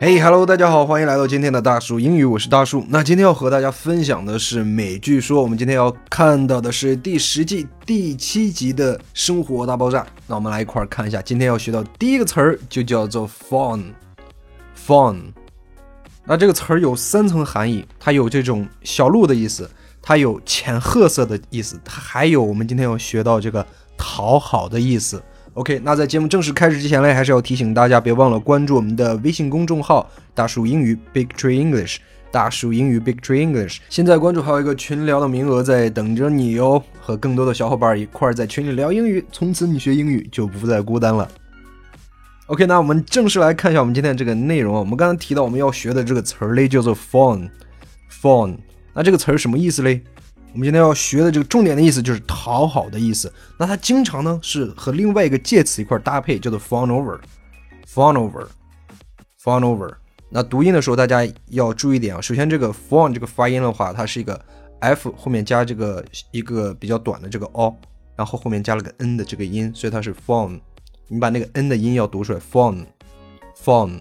Hey, hello, 大家好，欢迎来到今天的大叔英语，我是大叔。那今天要和大家分享的是美剧说，我们今天要看到的是第10季第7集的生活大爆炸。那我们来一块看一下，今天要学到第一个词儿就叫做 Fawn。 那这个词儿有3层含义，它有这种小鹿的意思，它有浅褐色的意思，它还有我们今天要学到这个讨好的意思。OK， 那在节目正式开始之前呢，还是要提醒大家别忘了关注我们的微信公众号大叔英语 Big Tree English， 大叔英语 Big Tree English， 现在关注还有一个群聊的名额在等着你哟，和更多的小伙伴一块在群里聊英语，从此你学英语就不再孤单了。 OK， 那我们正式来看一下我们今天这个内容。我们刚才提到我们要学的这个词儿嘞叫做 Fawn， 那这个词儿什么意思嘞？我们今天要学的这个重点的意思就是讨好的意思。那它经常呢是和另外一个介词一块搭配，叫做 fawn over。 那读音的时候大家要注意点啊。首先这个 fawn 这个发音的话，它是一个 f 后面加这个一个比较短的这个 o， 然后后面加了个 n 的这个音，所以它是 fawn， 你把那个 n 的音要读出来， fawn。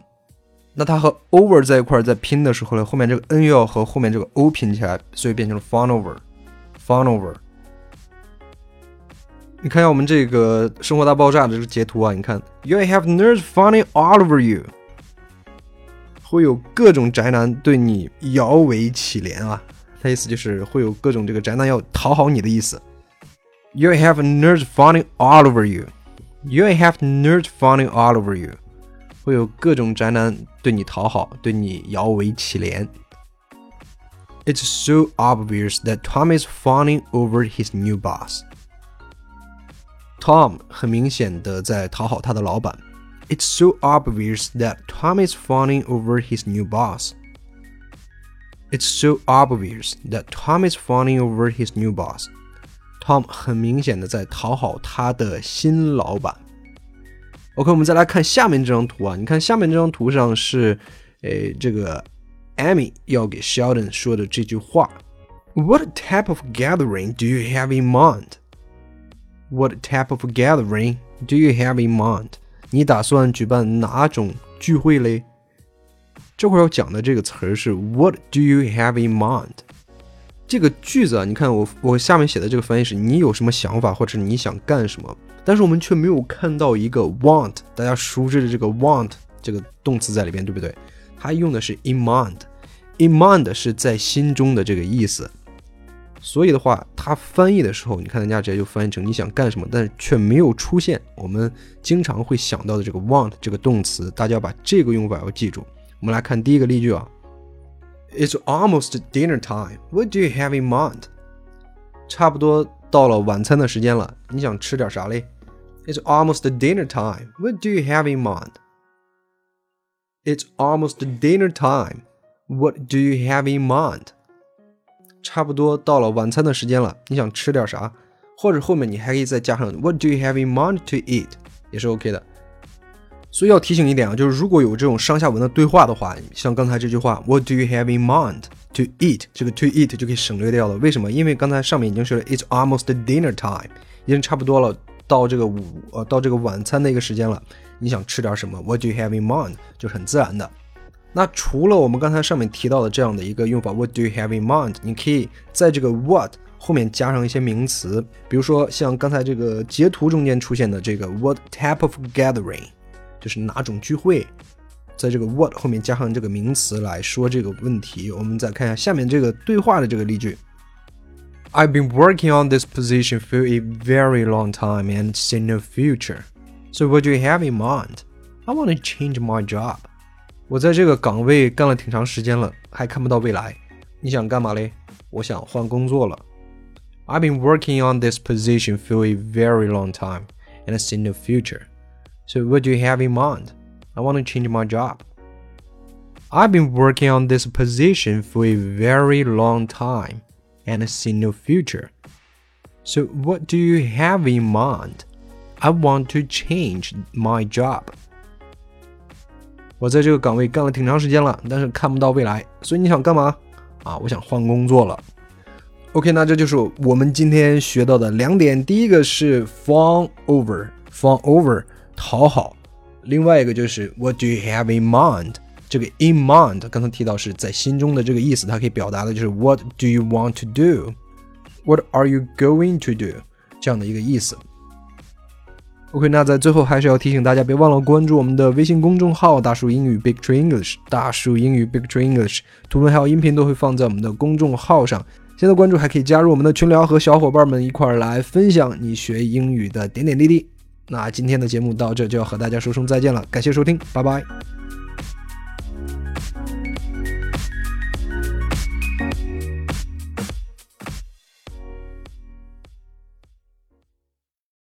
那它和 over 在一块在拼的时候呢，后面这个 n 要和后面这个 o 拼起来，所以变成了 fawn over。 你看一下我们这个生活大爆炸的这个截图啊，你看 You have nerds funny all over you， 会有各种宅男对你摇尾乞怜啊，它意思就是会有各种这个宅男要讨好你的意思。 You have nerds funny all over you， You have nerds funny all over you， 会有各种宅男对你讨好，对你摇尾乞怜。It's so obvious that Tom is fawning over his new boss. Tom 很明显的在讨好他的老板。It's so obvious that Tom is fawning over his new boss. It's so obvious that Tom is fawning over his new boss. Tom 很明显的在讨好他的新老板。OK， 我们再来看下面这张图啊，你看下面这张图上是这个Amy 要给 Sheldon 说的这句话 What type of gathering do you have in mind? What type of gathering do you have in mind? 你打算举办哪种聚会嘞？这会儿要讲的这个词是 What do you have in mind? 这个句子啊，你看我下面写的这个翻译是你有什么想法或者你想干什么，但是我们却没有看到一个 want， 大家熟知的这个 want 这个动词在里边，对不对？它用的是 in mind， in mind 是在心中的这个意思，所以的话它翻译的时候，你看人家直接就翻译成你想干什么，但是却没有出现我们经常会想到的这个 want 这个动词，大家把这个用法要记住。我们来看第一个例句啊， It's almost dinner time, what do you have in mind? 差不多到了晚餐的时间了，你想吃点啥嘞？ It's almost dinner time, what do you have in mind?It's almost dinner time. What do you have in mind? 差不多到了晚餐的时间了，你想吃点啥？或者后面你还可以再加上 What do you have in mind to eat? 也是 OK 的。所以要提醒一点啊，就是如果有这种上下文的对话的话，像刚才这句话 What do you have in mind to eat? 这个 to eat 就可以省略掉了。为什么？因为刚才上面已经说了 It's almost dinner time， 已经差不多了，到这个晚餐的一个时间了，你想吃点什么 What do you have in mind 就是很自然的。那除了我们刚才上面提到的这样的一个用法 What do you have in mind， 你可以在这个 what 后面加上一些名词，比如说像刚才这个截图中间出现的这个 What type of gathering 就是哪种聚会，在这个 what 后面加上这个名词来说这个问题。我们再看一下下面这个对话的这个例句，I've been working on this position for a very long time and see no future. So what do you have in mind? I want to change my job. 我在这个岗位干了挺长时间了，还看不到未来。你想干嘛嘞？我想换工作了。I've been working on this position for a very long time and see no future. So what do you have in mind? I want to change my job. I've been working on this position for a very long time.And see no future. So what do you have in mind? I want to change my job. 我在这个岗位干了挺长时间了，但是看不到未来，所以你想干嘛？啊，我想换工作了。OK， 那这就是我们今天学到的两点，第一个是 fawn over 讨好，另外一个就是 what do you have in mind， 这个 in mind 刚才提到是在心中的这个意思，它可以表达的就是 what do you want to do， what are you going to do 这样的一个意思。OK， 那在最后还是要提醒大家别忘了关注我们的微信公众号大树英语 Big Tree English， 大树英语 Big Tree English， 图文还有音频都会放在我们的公众号上，现在关注还可以加入我们的群聊，和小伙伴们一块来分享你学英语的点点滴滴。那今天的节目到这就要和大家说声再见了，感谢收听，拜拜。